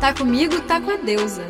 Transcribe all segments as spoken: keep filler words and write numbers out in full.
Tá comigo, tá com a deusa.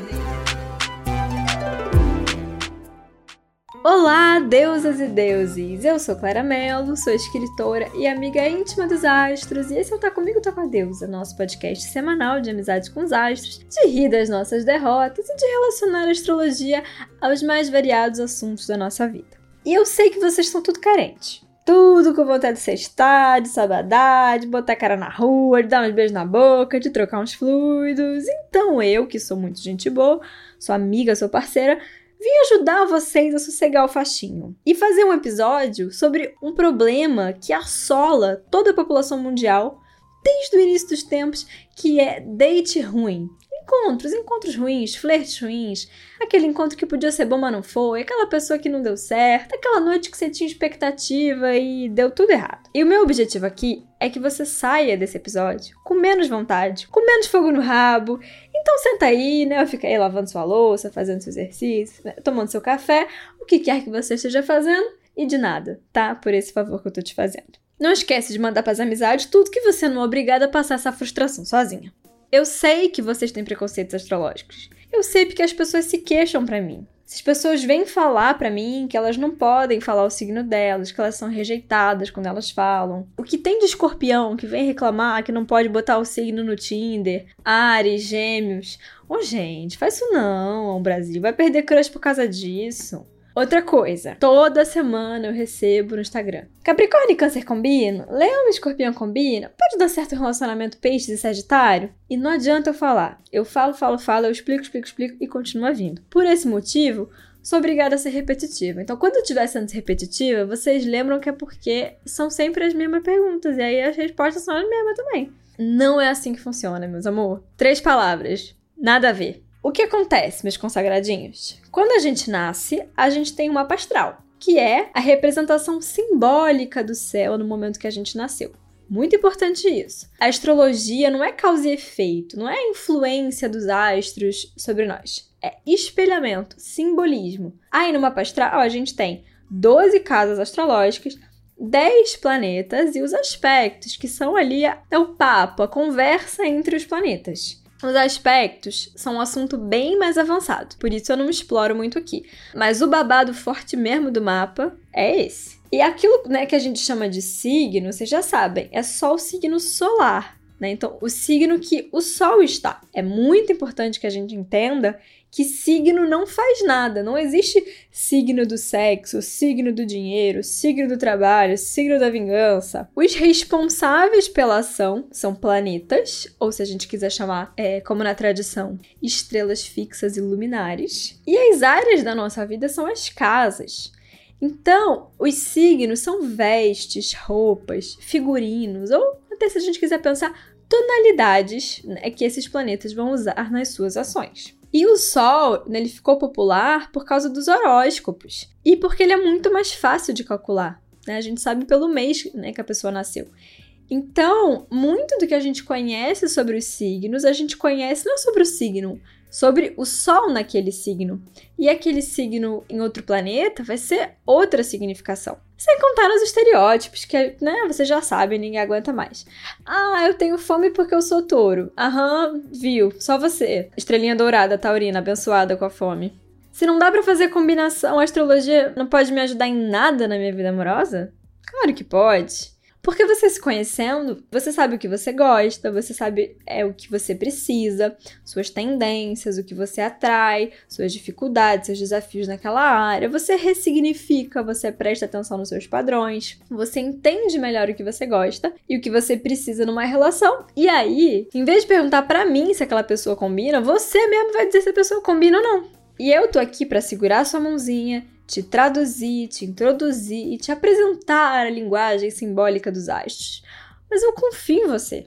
Olá, deusas e deuses! Eu sou Clara Melo, sou escritora e amiga íntima dos astros, e esse é o Tá Comigo, Tá Com a Deusa, nosso podcast semanal de amizade com os astros, de rir das nossas derrotas e de relacionar a astrologia aos mais variados assuntos da nossa vida. E eu sei que vocês estão tudo carentes. Tudo com vontade de sextar, de sabadar, de botar a cara na rua, de dar uns beijos na boca, de trocar uns fluidos. Então eu, que sou muito gente boa, sou amiga, sou parceira, vim ajudar vocês a sossegar o fastinho e fazer um episódio sobre um problema que assola toda a população mundial desde o início dos tempos, que é date ruim. Encontros, encontros ruins, flertes ruins, aquele encontro que podia ser bom, mas não foi, aquela pessoa que não deu certo, aquela noite que você tinha expectativa e deu tudo errado. E o meu objetivo aqui é que você saia desse episódio com menos vontade, com menos fogo no rabo. Então senta aí, né, fica aí lavando sua louça, fazendo seu exercício, né, tomando seu café, o que quer que você esteja fazendo, e de nada, tá? Por esse favor que eu tô te fazendo. Não esquece de mandar pras amizades tudo que você não é obrigada a passar essa frustração sozinha. Eu sei que vocês têm preconceitos astrológicos. Eu sei porque as pessoas se queixam pra mim. Se as pessoas vêm falar pra mim que elas não podem falar o signo delas, que elas são rejeitadas quando elas falam. O que tem de escorpião que vem reclamar que não pode botar o signo no Tinder, Áries, Gêmeos. Ô, oh, gente, faz isso não, Brasil. Vai perder crush por causa disso. Outra coisa, toda semana eu recebo no Instagram: Capricórnio e Câncer combinam? Leão e Escorpião combinam? Pode dar certo o relacionamento Peixes e Sagitário? E não adianta eu falar. Eu falo, falo, falo, eu explico, explico, explico e continua vindo. Por esse motivo, sou obrigada a ser repetitiva. Então, quando eu estiver sendo repetitiva, vocês lembram que é porque são sempre as mesmas perguntas e aí as respostas são as mesmas também. Não é assim que funciona, meus amor. Três palavras. Nada a ver. O que acontece, meus consagradinhos? Quando a gente nasce, a gente tem um mapa astral, que é a representação simbólica do céu no momento que a gente nasceu. Muito importante isso. A astrologia não é causa e efeito, não é a influência dos astros sobre nós. É espelhamento, simbolismo. Aí no mapa astral a gente tem doze casas astrológicas, dez planetas e os aspectos, que são ali a, é o papo, a conversa entre os planetas. Os aspectos são um assunto bem mais avançado, por isso eu não exploro muito aqui. Mas o babado forte mesmo do mapa é esse. E aquilo, né, que a gente chama de signo, vocês já sabem, é só o signo solar, né? Então, o signo que o Sol está. É muito importante que a gente entenda que signo não faz nada. Não existe signo do sexo, signo do dinheiro, signo do trabalho, signo da vingança. Os responsáveis pela ação são planetas, ou se a gente quiser chamar, é, como na tradição, estrelas fixas e luminares. E as áreas da nossa vida são as casas. Então, os signos são vestes, roupas, figurinos, ou até se a gente quiser pensar, tonalidades, né, que esses planetas vão usar nas suas ações. E o Sol, né, ele ficou popular por causa dos horóscopos e porque ele é muito mais fácil de calcular, né? A gente sabe pelo mês, né, que a pessoa nasceu. Então, muito do que a gente conhece sobre os signos, a gente conhece não sobre o signo, sobre o Sol naquele signo. E aquele signo em outro planeta vai ser outra significação. Sem contar nos estereótipos, que, né, vocês já sabem, ninguém aguenta mais. Ah, eu tenho fome porque eu sou touro. Aham, viu, só você. Estrelinha dourada, taurina, abençoada com a fome. Se não dá pra fazer combinação, a astrologia não pode me ajudar em nada na minha vida amorosa? Claro que pode. Porque você se conhecendo, você sabe o que você gosta, você sabe é, o que você precisa, suas tendências, o que você atrai, suas dificuldades, seus desafios naquela área. Você ressignifica, você presta atenção nos seus padrões, você entende melhor o que você gosta e o que você precisa numa relação. E aí, em vez de perguntar pra mim se aquela pessoa combina, você mesmo vai dizer se a pessoa combina ou não. E eu tô aqui pra segurar sua mãozinha, te traduzir, te introduzir e te apresentar a linguagem simbólica dos astros. Mas eu confio em você.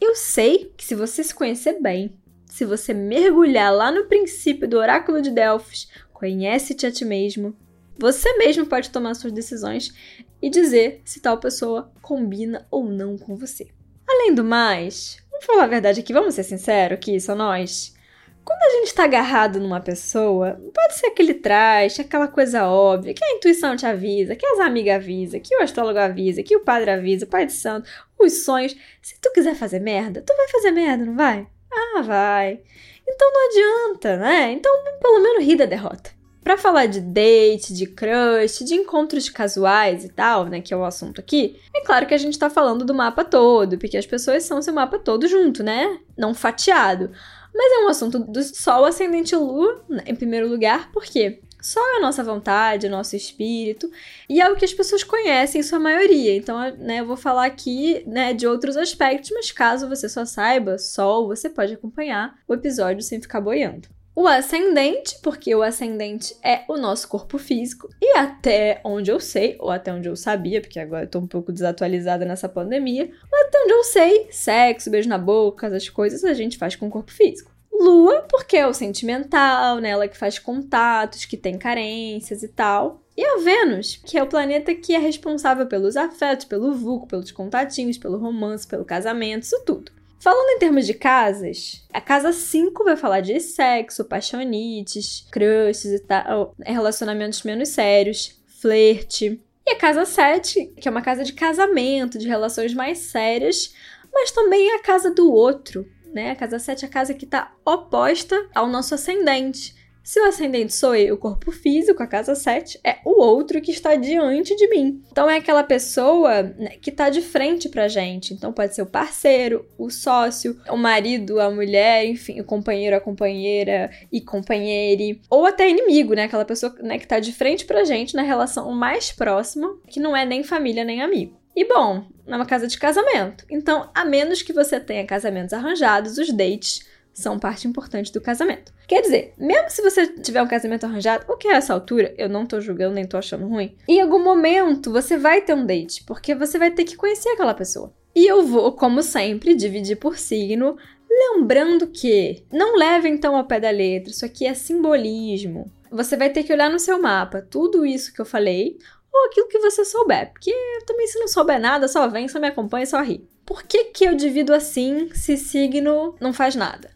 Eu sei que se você se conhecer bem, se você mergulhar lá no princípio do Oráculo de Delfos, conhece-te a ti mesmo, você mesmo pode tomar suas decisões e dizer se tal pessoa combina ou não com você. Além do mais, vamos falar a verdade aqui, vamos ser sinceros aqui, só nós. Quando a gente está agarrado numa pessoa, pode ser aquele traste, aquela coisa óbvia, que a intuição te avisa, que as amigas avisam, que o astrólogo avisa, que o padre avisa, o pai de santo, os sonhos. Se tu quiser fazer merda, tu vai fazer merda, não vai? Ah, ah, vai. Então não adianta, né? Então pelo menos ri da derrota. Pra falar de date, de crush, de encontros casuais e tal, né, que é o assunto aqui, é claro que a gente tá falando do mapa todo, porque as pessoas são seu mapa todo junto, né? Não fatiado. Mas é um assunto do Sol, Ascendente e Lua, em primeiro lugar, porque Sol é a nossa vontade, o nosso espírito, e é o que as pessoas conhecem em sua maioria. Então, né, eu vou falar aqui, né, de outros aspectos, mas caso você só saiba Sol, você pode acompanhar o episódio sem ficar boiando. O ascendente, porque o ascendente é o nosso corpo físico, e até onde eu sei, ou até onde eu sabia, porque agora eu tô um pouco desatualizada nessa pandemia, mas até onde eu sei, sexo, beijo na boca, essas coisas a gente faz com o corpo físico. Lua, porque é o sentimental, né? Ela que faz contatos, que tem carências e tal. E a Vênus, que é o planeta que é responsável pelos afetos, pelo vulgo, pelos contatinhos, pelo romance, pelo casamento, isso tudo. Falando em termos de casas, a casa cinco vai falar de sexo, paixonites, crushes e tal, relacionamentos menos sérios, flerte. E a casa sete, que é uma casa de casamento, de relações mais sérias, mas também é a casa do outro, né? A casa sete é a casa que está oposta ao nosso ascendente. Se o ascendente sou eu, o corpo físico, a casa sete, é o outro que está diante de mim. Então é aquela pessoa, né, que está de frente pra gente. Então pode ser o parceiro, o sócio, o marido, a mulher, enfim, o companheiro, a companheira e companheire. Ou até inimigo, né? Aquela pessoa, né, que está de frente pra gente na relação mais próxima, que não é nem família nem amigo. E bom, é uma casa de casamento. Então, a menos que você tenha casamentos arranjados, os dates são parte importante do casamento. Quer dizer, mesmo se você tiver um casamento arranjado, o que é essa altura, eu não tô julgando, nem tô achando ruim, em algum momento você vai ter um date, porque você vai ter que conhecer aquela pessoa. E eu vou, como sempre, dividir por signo, lembrando que não leve então ao pé da letra, isso aqui é simbolismo. Você vai ter que olhar no seu mapa tudo isso que eu falei, ou aquilo que você souber, porque também se não souber nada, só vem, só me acompanha, só ri. Por que que eu divido assim se signo não faz nada?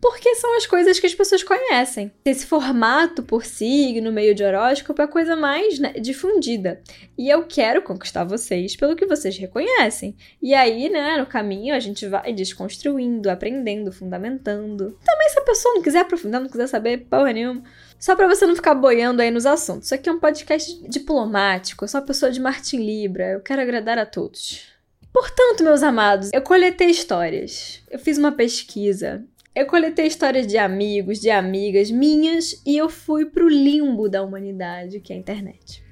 Porque são as coisas que as pessoas conhecem. Esse formato por signo, meio de horóscopo, é a coisa mais, né, difundida. E eu quero conquistar vocês pelo que vocês reconhecem. E aí, né, no caminho, a gente vai desconstruindo, aprendendo, fundamentando. Também se a pessoa não quiser aprofundar, não quiser saber porra nenhuma, só pra você não ficar boiando aí nos assuntos. Isso aqui é um podcast diplomático, eu sou uma pessoa de Martim Libra, eu quero agradar a todos. Portanto, meus amados, eu coletei histórias, eu fiz uma pesquisa, eu coletei histórias de amigos, de amigas minhas e eu fui pro limbo da humanidade, que é a internet.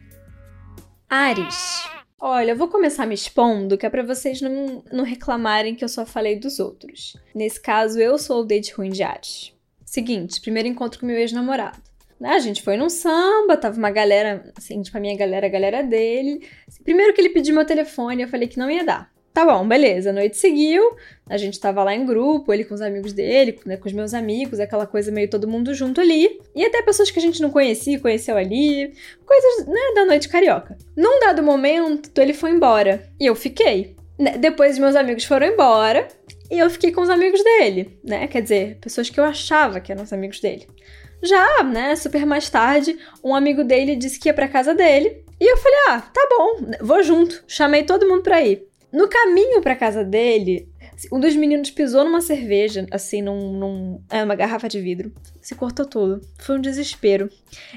Áries. Olha, eu vou começar me expondo, que é pra vocês não, não reclamarem que eu só falei dos outros. Nesse caso, eu sou o date ruim de Áries. Seguinte, primeiro encontro com meu ex-namorado. A gente foi num samba, tava uma galera, assim, tipo a minha galera, a galera dele. Primeiro que ele pediu meu telefone, eu falei que não ia dar. Tá bom, beleza, a noite seguiu, a gente tava lá em grupo, ele com os amigos dele, né, com os meus amigos, aquela coisa meio todo mundo junto ali. E até pessoas que a gente não conhecia, conheceu ali, coisas, né, da noite carioca. Num dado momento, ele foi embora e eu fiquei. Depois os meus amigos foram embora e eu fiquei com os amigos dele, né, quer dizer, pessoas que eu achava que eram os amigos dele. Já, né, super mais tarde, um amigo dele disse que ia pra casa dele. E eu falei, ah, tá bom, vou junto. Chamei todo mundo pra ir. No caminho pra casa dele, um dos meninos pisou numa cerveja, assim, num, num, é, uma garrafa de vidro. Se cortou tudo. Foi um desespero.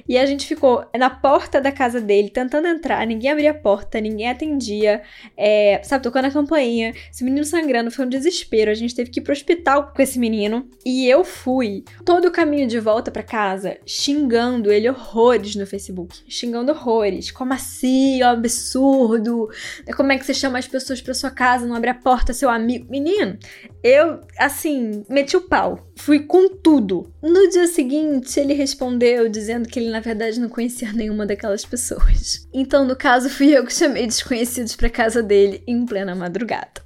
E a gente ficou na porta da casa dele, tentando entrar. Ninguém abria a porta, ninguém atendia. É, sabe, tocando a campainha. Esse menino sangrando, foi um desespero. A gente teve que ir pro hospital com esse menino. E eu fui todo o caminho de volta pra casa, xingando ele horrores no Facebook. Xingando horrores. Como assim? É um absurdo. Como é que você chama as pessoas pra sua casa, não abre a porta, seu amigo? Menino, eu, assim, meti o pau. Fui com tudo. No dia seguinte, ele respondeu dizendo que ele, na verdade, não conhecia nenhuma daquelas pessoas. Então, no caso, fui eu que chamei desconhecidos pra casa dele em plena madrugada.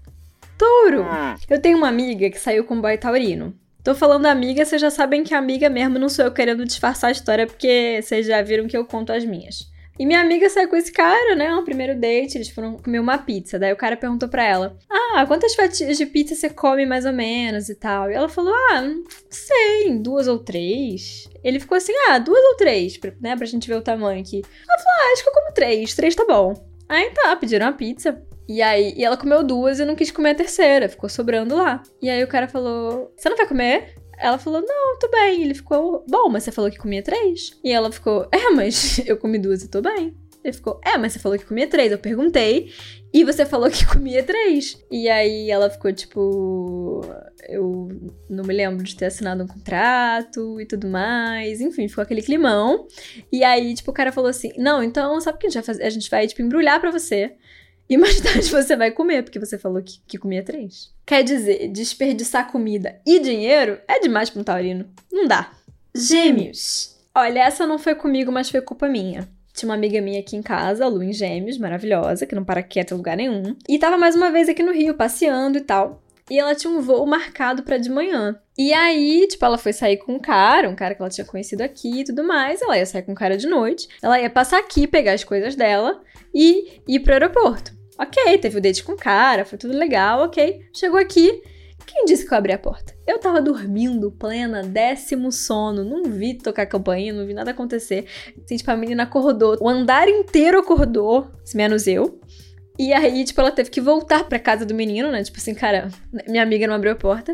Touro! Eu tenho uma amiga que saiu com um boy taurino. Tô falando amiga, vocês já sabem que amiga mesmo, não sou eu querendo disfarçar a história, porque vocês já viram que eu conto as minhas. E minha amiga saiu com esse cara, né, no primeiro date, eles foram comer uma pizza. Daí o cara perguntou pra ela, ah, quantas fatias de pizza você come mais ou menos e tal? E ela falou, ah, não sei, duas ou três. Ele ficou assim, ah, duas ou três, né, pra gente ver o tamanho aqui. Ela falou, ah, acho que eu como três, três tá bom. Aí tá, pediram a pizza. E aí, e ela comeu duas e não quis comer a terceira, ficou sobrando lá. E aí o cara falou, você não vai comer? Ela falou, não, tô bem. Ele ficou, bom, mas você falou que comia três. E ela ficou, é, mas eu comi duas e tô bem. Ele ficou, é, mas você falou que comia três. Eu perguntei, e você falou que comia três. E aí ela ficou, tipo, eu não me lembro de ter assinado um contrato e tudo mais. Enfim, ficou aquele climão. E aí, tipo, o cara falou assim, não, então, sabe o que a gente vai fazer? A gente vai, tipo, embrulhar pra você. E mais tarde você vai comer, porque você falou que, que comia três. Quer dizer, desperdiçar comida e dinheiro é demais pra um taurino. Não dá. Gêmeos. Olha, essa não foi comigo, mas foi culpa minha. Tinha uma amiga minha aqui em casa, a Lu em Gêmeos, maravilhosa, que não para quieta em lugar nenhum. E tava mais uma vez aqui no Rio, passeando e tal. E ela tinha um voo marcado pra de manhã. E aí, tipo, ela foi sair com um cara, um cara que ela tinha conhecido aqui e tudo mais. Ela ia sair com um cara de noite. Ela ia passar aqui, pegar as coisas dela e ir pro aeroporto. Ok, teve o date com o cara, foi tudo legal, ok. Chegou aqui, quem disse que eu abri a porta? Eu tava dormindo, plena, décimo sono, não vi tocar campainha, não vi nada acontecer. Assim, tipo, a menina acordou, o andar inteiro acordou, menos eu. E aí, tipo, ela teve que voltar pra casa do menino, né? Tipo assim, cara, minha amiga não abriu a porta.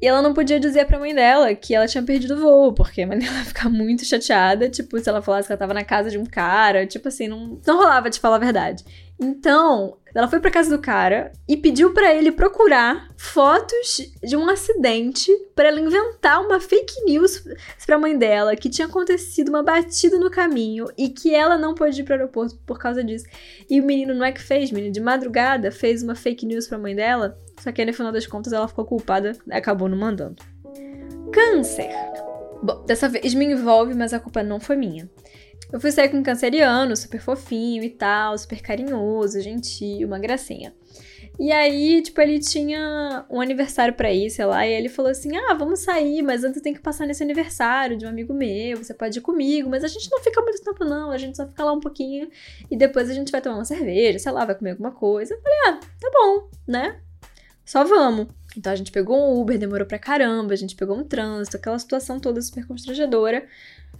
E ela não podia dizer pra mãe dela que ela tinha perdido o voo, porque a mãe dela ia ficar muito chateada, tipo, se ela falasse que ela tava na casa de um cara, tipo assim, não, não rolava de falar a verdade. Então, ela foi pra casa do cara e pediu pra ele procurar fotos de um acidente pra ela inventar uma fake news pra mãe dela, que tinha acontecido uma batida no caminho e que ela não pôde ir pro aeroporto por causa disso. E o menino, não é que fez, menino, de madrugada, fez uma fake news pra mãe dela, só que aí, no final das contas, ela ficou culpada e acabou não mandando. Câncer. Bom, dessa vez me envolve, mas a culpa não foi minha. Eu fui sair com um canceriano, super fofinho e tal, super carinhoso, gentil, uma gracinha. E aí, tipo, ele tinha um aniversário pra ir, sei lá, e ele falou assim, ah, vamos sair, mas antes eu tenho que passar nesse aniversário de um amigo meu, você pode ir comigo, mas a gente não fica muito tempo não, a gente só fica lá um pouquinho e depois a gente vai tomar uma cerveja, sei lá, vai comer alguma coisa. Eu falei, ah, tá bom, né? Só vamos. Então a gente pegou um Uber, demorou pra caramba, a gente pegou um trânsito, aquela situação toda super constrangedora.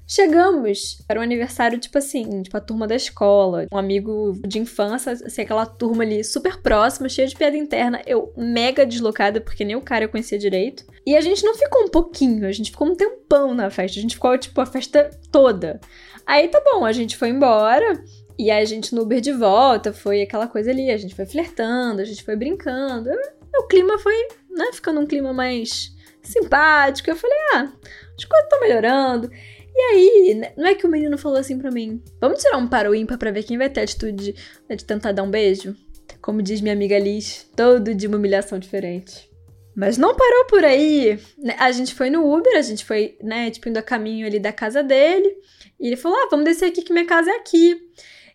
Chegamos, era um aniversário, tipo assim, tipo a turma da escola, um amigo de infância, assim, aquela turma ali super próxima, cheia de piada interna, eu mega deslocada, porque nem o cara eu conhecia direito. E a gente não ficou um pouquinho, a gente ficou um tempão na festa, a gente ficou, tipo, a festa toda. Aí tá bom, a gente foi embora, e a gente no Uber de volta, foi aquela coisa ali, a gente foi flertando, a gente foi brincando, o clima foi, né, ficando um clima mais simpático, eu falei, ah, as coisas estão melhorando. E aí, não é que o menino falou assim pra mim, vamos tirar um para ou ímpar pra ver quem vai ter a atitude de, de tentar dar um beijo? Como diz minha amiga Liz, todo de uma humilhação diferente. Mas não parou por aí. A gente foi no Uber, a gente foi, né, tipo, indo a caminho ali da casa dele. E ele falou, ah, vamos descer aqui que minha casa é aqui.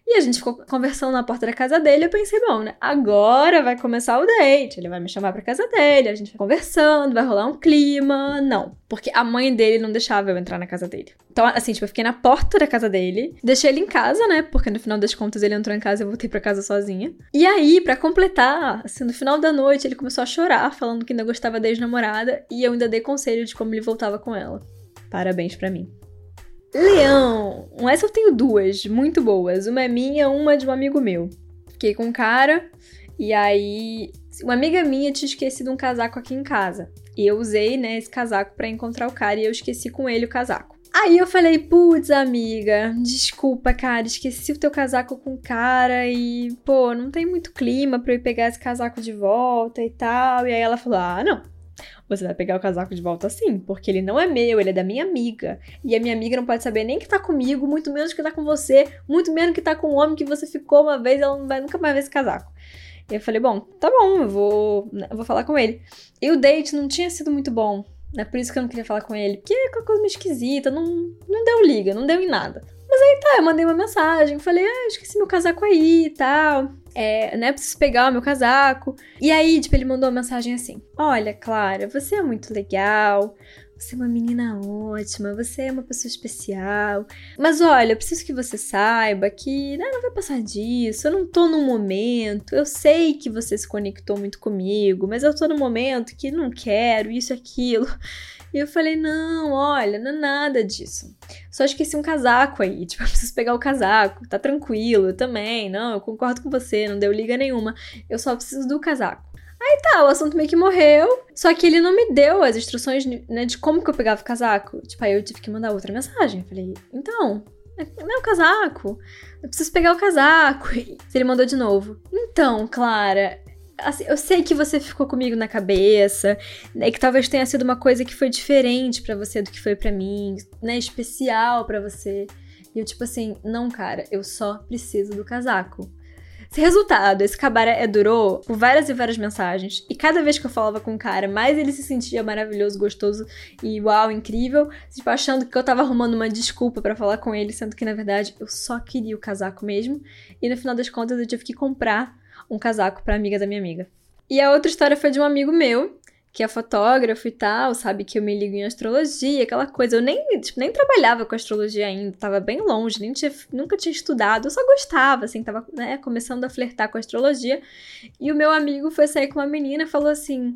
E a gente ficou conversando na porta da casa dele, eu pensei, bom, né, agora vai começar o date, ele vai me chamar pra casa dele, a gente vai conversando, vai rolar um clima, não. Porque a mãe dele não deixava eu entrar na casa dele. Então, assim, tipo, eu fiquei na porta da casa dele, deixei ele em casa, né, porque no final das contas ele entrou em casa e eu voltei pra casa sozinha. E aí, pra completar, assim, no final da noite ele começou a chorar, falando que ainda gostava da ex-namorada, e eu ainda dei conselho de como ele voltava com ela. Parabéns pra mim. Leão! Essa eu tenho duas, muito boas. Uma é minha, uma é de um amigo meu. Fiquei com um cara, e aí... Uma amiga minha tinha esquecido um casaco aqui em casa. E eu usei, né, esse casaco pra encontrar o cara, e eu esqueci com ele o casaco. Aí eu falei, putz, amiga, desculpa, cara, esqueci o teu casaco com o cara, e, pô, não tem muito clima pra eu ir pegar esse casaco de volta e tal. E aí ela falou, ah, não. Você vai pegar o casaco de volta sim, porque ele não é meu, ele é da minha amiga. E a minha amiga não pode saber nem que tá comigo, muito menos que tá com você, muito menos que tá com o homem que você ficou uma vez, ela não vai nunca mais ver esse casaco. E eu falei, bom, tá bom, eu vou, eu vou falar com ele. E o date não tinha sido muito bom, né? Por isso que eu não queria falar com ele, porque é uma coisa meio esquisita, não, não deu liga, não deu em nada. Mas aí tá, eu mandei uma mensagem, falei, ah, esqueci meu casaco aí e tal, é, né, preciso pegar o meu casaco. E aí, tipo, ele mandou uma mensagem assim, olha, Clara, você é muito legal, Você é uma menina ótima, você é uma pessoa especial. Mas olha, eu preciso que você saiba que não, não vai passar disso, eu não tô num momento, eu sei que você se conectou muito comigo, mas eu tô num momento que não quero isso, aquilo. E eu falei, não, olha, não é nada disso. Só esqueci um casaco aí, tipo, eu preciso pegar o casaco, tá tranquilo, eu também, não, eu concordo com você, não deu liga nenhuma, eu só preciso do casaco. Aí tá, o assunto meio que morreu, só que ele não me deu as instruções, né, de como que eu pegava o casaco. Tipo, aí eu tive que mandar outra mensagem. Falei, então, não é o casaco, eu preciso pegar o casaco. E ele mandou de novo. Então, Clara, assim, eu sei que você ficou comigo na cabeça, né, que talvez tenha sido uma coisa que foi diferente pra você do que foi pra mim, né, especial pra você. E eu tipo assim, não, cara, eu só preciso do casaco. Resultado, esse cabaré durou por várias e várias mensagens, e cada vez que eu falava com o cara, mais ele se sentia maravilhoso, gostoso e uau, incrível, tipo, achando que eu tava arrumando uma desculpa pra falar com ele, sendo que na verdade eu só queria o casaco mesmo, e no final das contas eu tive que comprar um casaco pra amiga da minha amiga. E a outra história foi de um amigo meu, que é fotógrafo e tal, sabe que eu me ligo em astrologia, aquela coisa. Eu nem, tipo, nem trabalhava com astrologia ainda, tava bem longe, nem tinha, nunca tinha estudado, eu só gostava, assim, tava, né, começando a flertar com a astrologia. E o meu amigo foi sair com uma menina e falou assim,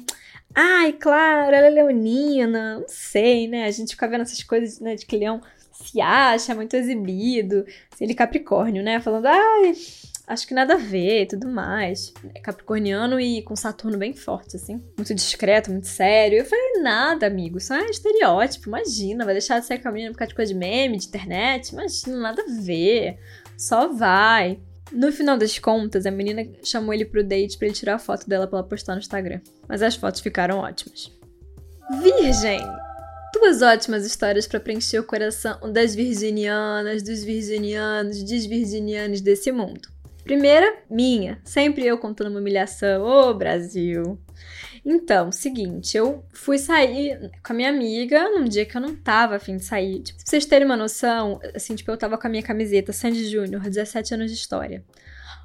ai, Clara, ela é leonina, não sei, né, a gente fica vendo essas coisas, né, de que leão se acha muito exibido, assim, ele capricórnio, né, falando, ai, acho que nada a ver e tudo mais. É capricorniano e com Saturno bem forte, assim. Muito discreto, muito sério. Eu falei, nada, amigo. Isso é estereótipo. Imagina, vai deixar de sair com a menina por causa de coisa de meme, de internet. Imagina, nada a ver. Só vai. No final das contas, a menina chamou ele pro date pra ele tirar a foto dela pra ela postar no Instagram. Mas as fotos ficaram ótimas. Virgem! Duas ótimas histórias pra preencher o coração das virginianas, dos virginianos, desvirginianos desse mundo. Primeira, minha. Sempre eu contando uma humilhação. Ô, Brasil! Então, seguinte, eu fui sair com a minha amiga num dia que eu não tava afim de sair. Tipo, pra vocês terem uma noção, assim, tipo, eu tava com a minha camiseta Sandy Junior, dezessete anos de história.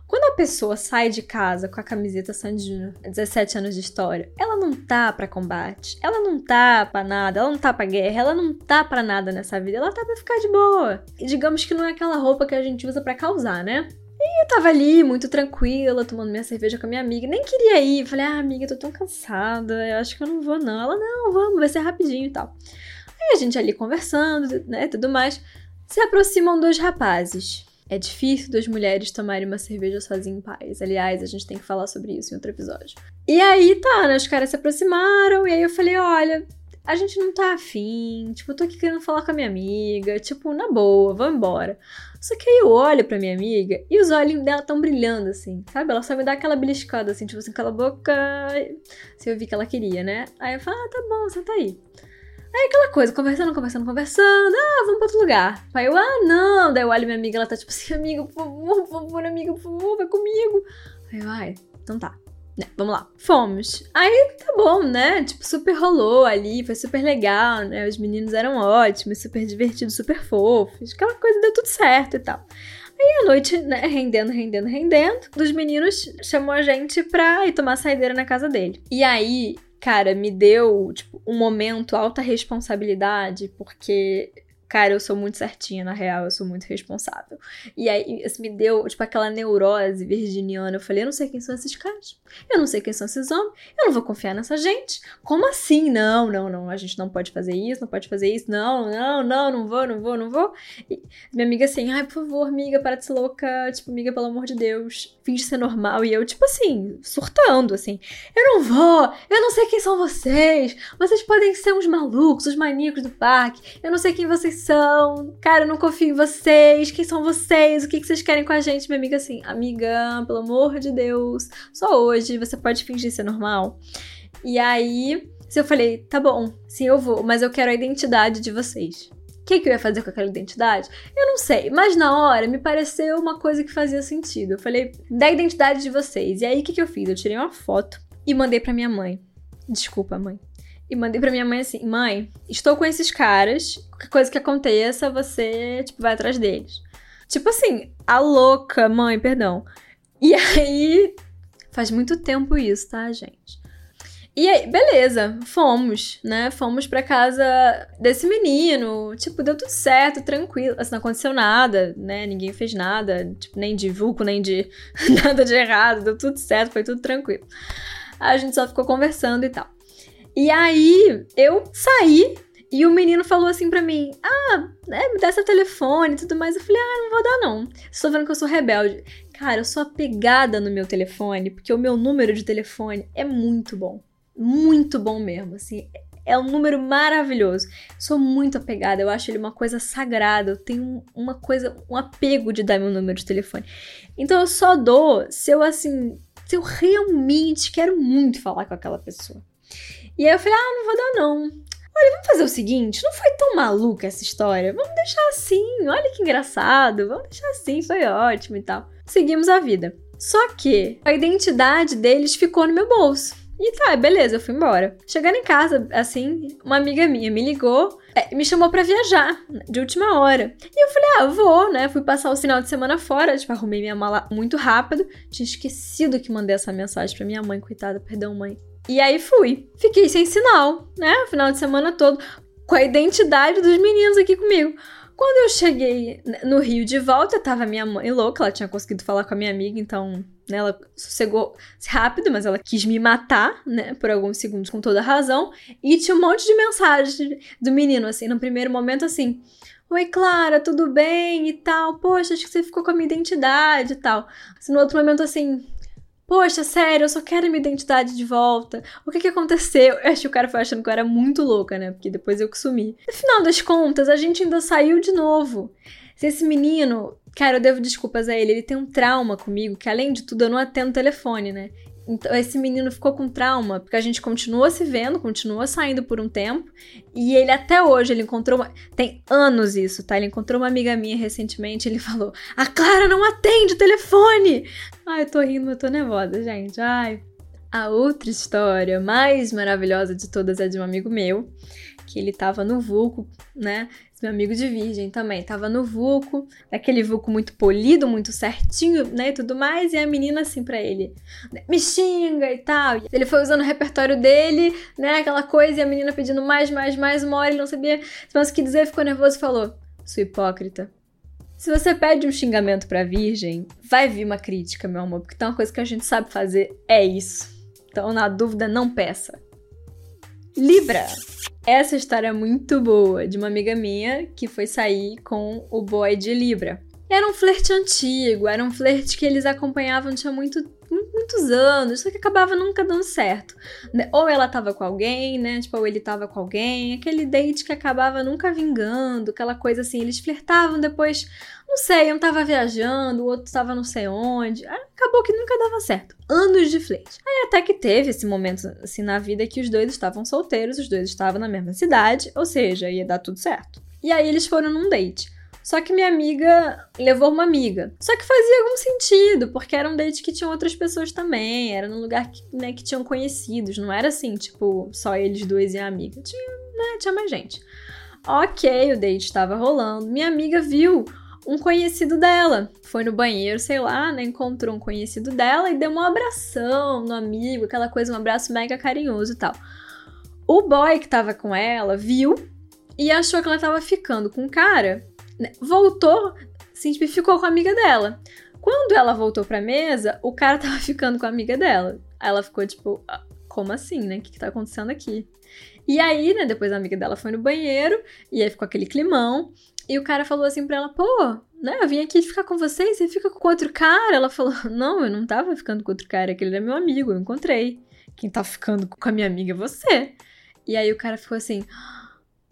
Quando a pessoa sai de casa com a camiseta Sandy Junior, dezessete anos de história, ela não tá pra combate, ela não tá pra nada, ela não tá pra guerra, ela não tá pra nada nessa vida, ela tá pra ficar de boa. E digamos que não é aquela roupa que a gente usa pra causar, né? E eu tava ali, muito tranquila, tomando minha cerveja com a minha amiga. Nem queria ir. Falei, ah, amiga, eu tô tão cansada. Eu acho que eu não vou, não. Ela, não, vamos, vai ser rapidinho e tal. Aí a gente ali conversando, né, tudo mais. Se aproximam dois rapazes. É difícil duas mulheres tomarem uma cerveja sozinha em paz. Aliás, a gente tem que falar sobre isso em outro episódio. E aí, tá, né, os caras se aproximaram. E aí eu falei, olha, a gente não tá afim, tipo, eu tô aqui querendo falar com a minha amiga, tipo, na boa, vamos embora. Só que aí eu olho pra minha amiga e os olhinhos dela tão brilhando, assim, sabe? Ela só me dá aquela beliscada, assim, tipo assim, aquela boca, assim, eu vi que ela queria, né? Aí eu falo, ah, tá bom, senta aí. Aí aquela coisa, conversando, conversando, conversando, ah, vamos pra outro lugar. Aí eu, ah, não, daí eu olho minha amiga, ela tá tipo assim, amiga, por favor, por favor, amiga, por favor, vai comigo. Aí eu, ai, então tá. Né, vamos lá, fomos. Aí tá bom, né? Tipo, super rolou ali, foi super legal, né? Os meninos eram ótimos, super divertidos, super fofos. Aquela coisa deu tudo certo e tal. Aí a noite, né, rendendo, rendendo, rendendo, dos meninos chamou a gente pra ir tomar saideira na casa dele. E aí, cara, me deu, tipo, um momento, alta responsabilidade, porque... Cara, eu sou muito certinha, na real, eu sou muito responsável. E aí, isso me deu, tipo, aquela neurose virginiana. Eu falei, eu não sei quem são esses caras. Eu não sei quem são esses homens. Eu não vou confiar nessa gente. Como assim? Não, não, não. A gente não pode fazer isso, não pode fazer isso. Não, não, não, não vou, não vou, não vou. E minha amiga assim, ai, por favor, amiga, para de ser louca. Tipo, amiga, pelo amor de Deus. Finge ser normal. E eu, tipo assim, surtando, assim. Eu não vou. Eu não sei quem são vocês. Vocês podem ser uns malucos, os maníacos do parque. Eu não sei quem vocês são, cara, eu não confio em vocês, quem são vocês, o que vocês querem com a gente? Minha amiga assim, amiga, pelo amor de Deus, só hoje você pode fingir ser normal. E aí, eu falei, tá bom, sim, eu vou, mas eu quero a identidade de vocês. O que, que eu ia fazer com aquela identidade? Eu não sei, mas na hora me pareceu uma coisa que fazia sentido. Eu falei, da identidade de vocês. E aí, o que, que eu fiz? Eu tirei uma foto e mandei pra minha mãe. Desculpa, mãe. E mandei pra minha mãe assim, mãe, estou com esses caras, qualquer coisa que aconteça, você, tipo, vai atrás deles. Tipo assim, a louca, mãe, perdão. E aí, faz muito tempo isso, tá, gente? E aí, beleza, fomos, né? Fomos pra casa desse menino. Tipo, deu tudo certo, tranquilo. Assim, não aconteceu nada, né? Ninguém fez nada. Tipo, nem de vulco, nem de nada de errado. Deu tudo certo, foi tudo tranquilo. A gente só ficou conversando e tal. E aí, eu saí e o menino falou assim pra mim: ah, é, me dá seu telefone e tudo mais. Eu falei: ah, não vou dar não. Estou vendo que eu sou rebelde. Cara, eu sou apegada no meu telefone, porque o meu número de telefone é muito bom. Muito bom mesmo, assim, é um número maravilhoso, sou muito apegada, eu acho ele uma coisa sagrada, eu tenho uma coisa, um apego de dar meu número de telefone, então eu só dou se eu, assim, se eu realmente quero muito falar com aquela pessoa. E aí eu falei: ah, não vou dar não. Olha, vamos fazer o seguinte, não foi tão maluca essa história, vamos deixar assim, olha que engraçado, vamos deixar assim, foi ótimo e tal. Seguimos a vida, só que a identidade deles ficou no meu bolso. E tá, beleza, eu fui embora. Chegando em casa, assim, uma amiga minha me ligou, me chamou pra viajar de última hora. E eu falei: ah, vou, né? Fui passar o final de semana fora, tipo, arrumei minha mala muito rápido. Tinha esquecido que mandei essa mensagem pra minha mãe, coitada, perdão, mãe. E aí fui. Fiquei sem sinal, né? O final de semana todo, com a identidade dos meninos aqui comigo. Quando eu cheguei no Rio de volta, tava minha mãe louca, ela tinha conseguido falar com a minha amiga, então, né, ela sossegou rápido, mas ela quis me matar, né, por alguns segundos, com toda a razão, e tinha um monte de mensagem do menino, assim, no primeiro momento, assim: oi, Clara, tudo bem e tal, poxa, acho que você ficou com a minha identidade e tal. Assim, no outro momento, assim: poxa, sério, eu só quero minha identidade de volta. O que que aconteceu? Eu acho que o cara foi achando que eu era muito louca, né? Porque depois eu que sumi. No final das contas, a gente ainda saiu de novo. Esse menino, cara, eu devo desculpas a ele. Ele tem um trauma comigo, que além de tudo, eu não atendo telefone, né? Então, esse menino ficou com trauma, porque a gente continuou se vendo, continuou saindo por um tempo, e ele até hoje, ele encontrou uma... tem anos isso, tá? Ele encontrou uma amiga minha recentemente, ele falou: a Clara não atende o telefone! Ai, eu tô rindo, eu tô nervosa, gente, ai. A outra história mais maravilhosa de todas é de um amigo meu, que ele tava no vulco, né? Meu amigo de virgem também, tava no vulco, aquele vulco muito polido, muito certinho, né, e tudo mais, e a menina assim pra ele: me xinga e tal. Ele foi usando o repertório dele, né, aquela coisa, e a menina pedindo mais, mais, mais, uma hora, ele não sabia mais o que dizer, ficou nervoso e falou: sou hipócrita. Se você pede um xingamento pra virgem, vai vir uma crítica, meu amor, porque tem uma coisa que a gente sabe fazer, é isso. Então, na dúvida, não peça. Libra. Essa história é muito boa, de uma amiga minha que foi sair com o boy de Libra. Era um flerte antigo, era um flerte que eles acompanhavam tinha muito, muitos anos, só que acabava nunca dando certo. Ou ela tava com alguém, né, tipo, ou ele tava com alguém, aquele date que acabava nunca vingando, aquela coisa assim, eles flertavam, depois, não sei, um tava viajando, o outro tava não sei onde, acabou que nunca dava certo. Anos de flerte. Aí até que teve esse momento, assim, na vida que os dois estavam solteiros, os dois estavam na mesma cidade, ou seja, ia dar tudo certo. E aí eles foram num date. Só que minha amiga levou uma amiga. Só que fazia algum sentido, porque era um date que tinha outras pessoas também, era num lugar que, né, que tinham conhecidos, não era assim, tipo, só eles dois e a amiga. Tinha, né, tinha mais gente. Ok, o date estava rolando, minha amiga viu um conhecido dela. Foi no banheiro, sei lá, né, encontrou um conhecido dela e deu um abração no amigo, aquela coisa, um abraço mega carinhoso e tal. O boy que tava com ela viu e achou que ela tava ficando com o cara. Voltou, assim, tipo, ficou com a amiga dela. Quando ela voltou pra mesa, o cara tava ficando com a amiga dela. Aí ela ficou tipo: ah, como assim, né? O que que tá acontecendo aqui? E aí, né, depois a amiga dela foi no banheiro, e aí ficou aquele climão, e o cara falou assim pra ela: pô, né, eu vim aqui ficar com você e você fica com outro cara? Ela falou: não, eu não tava ficando com outro cara, aquele era meu amigo, eu encontrei. Quem tá ficando com a minha amiga é você. E aí o cara ficou assim: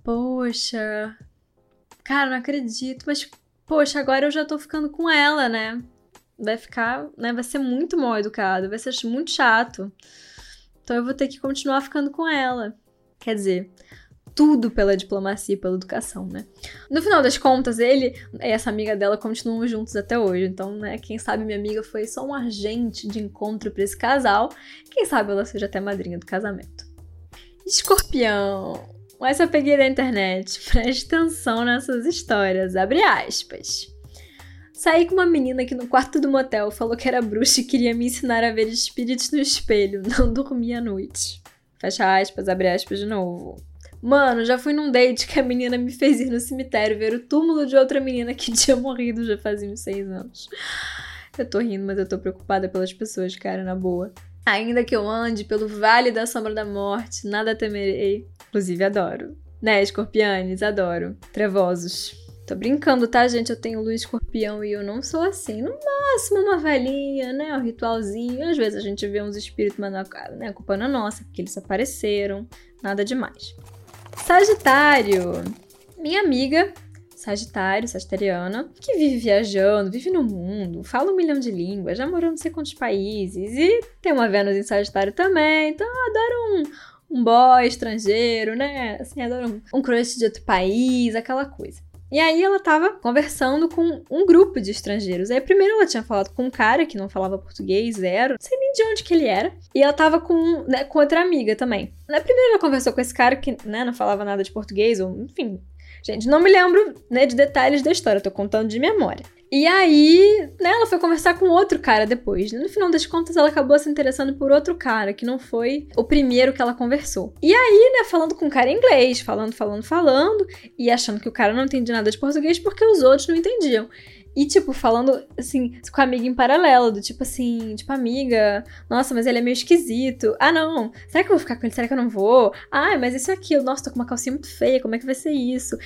poxa... cara, não acredito, mas, poxa, agora eu já tô ficando com ela, né? Vai ficar, né? Vai ser muito mal educado, vai ser muito chato. Então eu vou ter que continuar ficando com ela. Quer dizer, tudo pela diplomacia e pela educação, né? No final das contas, ele e essa amiga dela continuam juntos até hoje. Então, né, quem sabe minha amiga foi só um agente de encontro pra esse casal. Quem sabe ela seja até madrinha do casamento. Escorpião. Essa eu peguei da internet, preste atenção nessas histórias, abre aspas. Saí com uma menina que no quarto do motel falou que era bruxa e queria me ensinar a ver espíritos no espelho, não dormia à noite. Fecha aspas, abre aspas de novo. Mano, já fui num date que a menina me fez ir no cemitério ver o túmulo de outra menina que tinha morrido já fazia uns seis anos. Eu tô rindo, mas eu tô preocupada pelas pessoas, cara, na boa. Ainda que eu ande pelo vale da sombra da morte, nada temerei. Inclusive, adoro. Né, escorpianes? Adoro. Trevosos. Tô brincando, tá, gente? Eu tenho lua escorpião e eu não sou assim. No máximo, uma velhinha, né? Um ritualzinho. Às vezes a gente vê uns espíritos, mas né? A culpa não é nossa, porque eles apareceram. Nada demais. Sagitário. Minha amiga Sagitário, sagitariana, que vive viajando, vive no mundo, fala um milhão de línguas, já morou não sei quantos países e tem uma Vênus em Sagitário também, então eu adoro um, um boy estrangeiro, né? Assim, adoro um, um crush de outro país, aquela coisa. E aí ela tava conversando com um grupo de estrangeiros. Aí primeiro ela tinha falado com um cara que não falava português, zero, não sei nem de onde que ele era. E ela tava com, né, com outra amiga também. Primeiro ela conversou com esse cara que, né, não falava nada de português, ou enfim... Gente, não me lembro, né, de detalhes da história, tô contando de memória. E aí, né, ela foi conversar com outro cara depois. No final das contas, ela acabou se interessando por outro cara, que não foi o primeiro que ela conversou. E aí, né, falando com o cara em inglês, falando, falando, falando, e achando que o cara não entendia nada de português porque os outros não entendiam. E, tipo, falando, assim, com a amiga em paralelo, do tipo assim, tipo, amiga, nossa, mas ele é meio esquisito. Ah, não, será que eu vou ficar com ele? Será que eu não vou? Ah, mas isso aqui, nossa, tô com uma calcinha muito feia, como é que vai ser isso?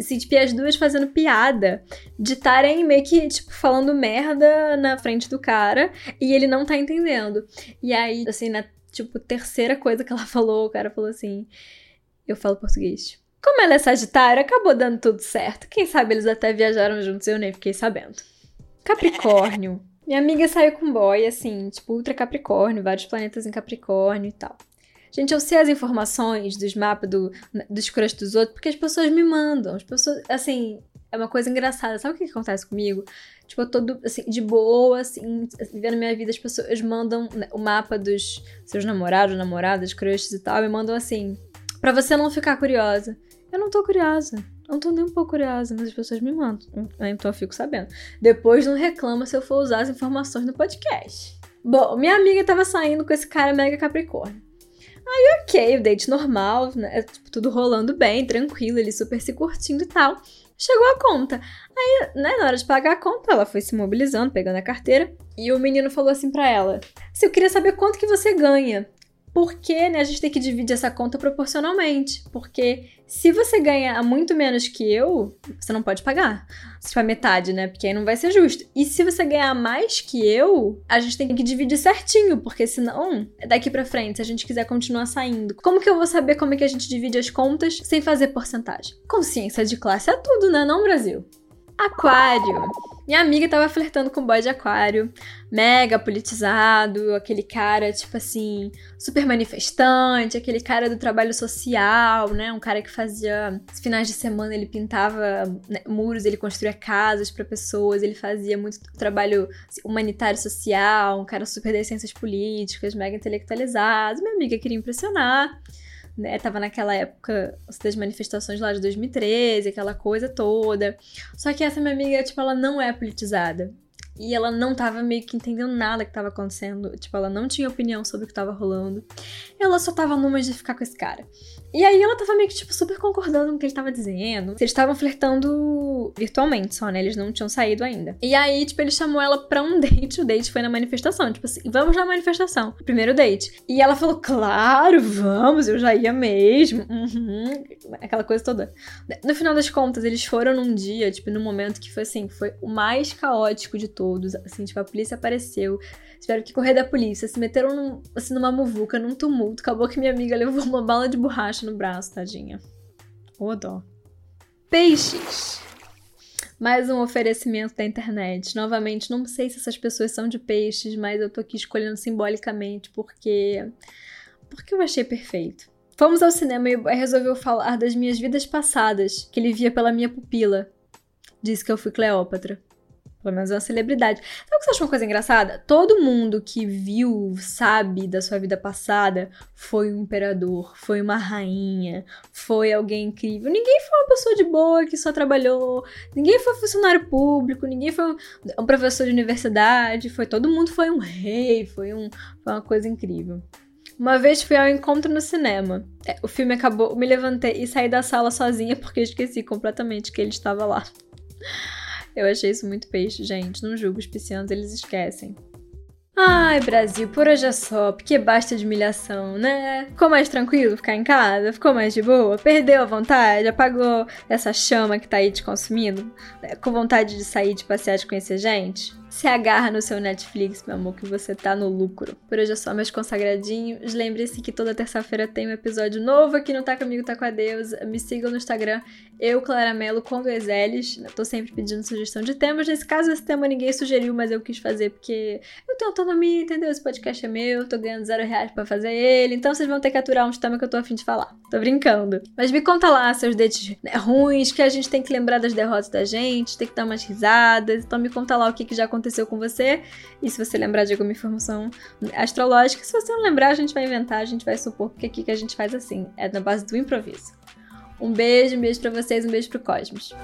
Assim, tipo, e as duas fazendo piada de estarem meio que, tipo, falando merda na frente do cara e ele não tá entendendo. E aí, assim, na, tipo, terceira coisa que ela falou, o cara falou assim, eu falo português. Como ela é Sagitário, acabou dando tudo certo. Quem sabe eles até viajaram juntos, eu nem fiquei sabendo. Capricórnio. Minha amiga saiu com boy, assim, tipo, ultra Capricórnio, vários planetas em Capricórnio e tal. Gente, eu sei as informações dos mapas do, dos crush dos outros porque as pessoas me mandam. As pessoas, assim, é uma coisa engraçada. Sabe o que acontece comigo? Tipo, eu tô do, assim, de boa, assim, vivendo minha vida, as pessoas mandam o mapa dos seus namorados, namoradas, crushes e tal, e mandam assim, pra você não ficar curiosa. Eu não tô curiosa, não tô nem um pouco curiosa, mas as pessoas me mandam, então eu fico sabendo. Depois não reclama se eu for usar as informações no podcast. Bom, minha amiga tava saindo com esse cara mega Capricórnio. Aí ok, o date normal, né, tudo rolando bem, tranquilo, ele super se curtindo e tal. Chegou a conta. Aí, né, na hora de pagar a conta, ela foi se mobilizando, pegando a carteira. E o menino falou assim pra ela, se eu queria saber quanto que você ganha. Porque, né, a gente tem que dividir essa conta proporcionalmente. Porque se você ganha muito menos que eu, você não pode pagar. Tipo, a metade, né? Porque aí não vai ser justo. E se você ganhar mais que eu, a gente tem que dividir certinho. Porque senão, daqui pra frente, se a gente quiser continuar saindo, como que eu vou saber como é que a gente divide as contas sem fazer porcentagem? Consciência de classe é tudo, né? Não, Brasil? Aquário. Minha amiga tava flertando com o boy de Aquário, mega politizado, aquele cara, tipo assim, super manifestante, aquele cara do trabalho social, né? Um cara que fazia, nos finais de semana ele pintava, né, muros, ele construía casas pra pessoas, ele fazia muito trabalho humanitário social, um cara super das ciências políticas, mega intelectualizado. Minha amiga queria impressionar, né, tava naquela época das manifestações lá de dois mil e treze, aquela coisa toda. Só que essa minha amiga, tipo, ela não é politizada. E ela não tava meio que entendendo nada que tava acontecendo. Tipo, ela não tinha opinião sobre o que tava rolando. Ela só tava numa de ficar com esse cara. E aí ela tava meio que, tipo, super concordando com o que ele tava dizendo. Eles estavam flertando virtualmente só, né? Eles não tinham saído ainda. E aí, tipo, ele chamou ela pra um date. O date foi na manifestação. Tipo assim, vamos na manifestação. Primeiro date. E ela falou, claro, vamos, eu já ia mesmo. Uhum. Aquela coisa toda. No final das contas, eles foram num dia, tipo, num momento que foi assim, foi o mais caótico de todos. Assim, tipo, a polícia apareceu. Tiveram que correr da polícia. Se meteram num, assim, numa muvuca, num tumulto. Acabou que minha amiga levou uma bala de borracha no braço, tadinha. Ô, dó. Peixes. Mais um oferecimento da internet. Novamente, não sei se essas pessoas são de peixes, mas eu tô aqui escolhendo simbolicamente porque... porque eu achei perfeito. Fomos ao cinema e o boy resolveu falar das minhas vidas passadas, que ele via pela minha pupila. Disse que eu fui Cleópatra. Pelo menos é uma celebridade. Sabe o que você acha uma coisa engraçada? Todo mundo que viu, sabe, da sua vida passada, foi um imperador, foi uma rainha, foi alguém incrível. Ninguém foi uma pessoa de boa que só trabalhou, ninguém foi funcionário público, ninguém foi um professor de universidade, foi todo mundo foi um rei, foi, um, foi uma coisa incrível. Uma vez fui ao encontro no cinema. É, o filme acabou, me levantei e saí da sala sozinha porque esqueci completamente que ele estava lá. Eu achei isso muito peixe, gente. Não julgo os piscianos, eles esquecem. Ai, Brasil, por hoje é só, porque basta de humilhação, né? Ficou mais tranquilo ficar em casa? Ficou mais de boa? Perdeu a vontade? Apagou essa chama que tá aí te consumindo? Com vontade de sair, de passear, de conhecer gente? Se agarra no seu Netflix, meu amor, que você tá no lucro. Por hoje é só, meus consagradinhos. Lembre-se que toda terça-feira tem um episódio novo aqui no Tá Comigo, Tá Com a Deusa. Me sigam no Instagram, eu, Clara Melo, com dois L's. Eu tô sempre pedindo sugestão de temas. Nesse caso, esse tema ninguém sugeriu, mas eu quis fazer porque eu tenho autonomia, entendeu? Esse podcast é meu, tô ganhando zero reais pra fazer ele, então vocês vão ter que aturar uns temas que eu tô afim de falar. Tô brincando. Mas me conta lá seus dentes, né, ruins, que a gente tem que lembrar das derrotas da gente, tem que dar umas risadas, então me conta lá o que, que já aconteceu com você, e se você lembrar de alguma informação astrológica, se você não lembrar, a gente vai inventar, a gente vai supor, porque aqui que a gente faz assim, é na base do improviso. Um beijo, um beijo pra vocês, um beijo pro Cosmos.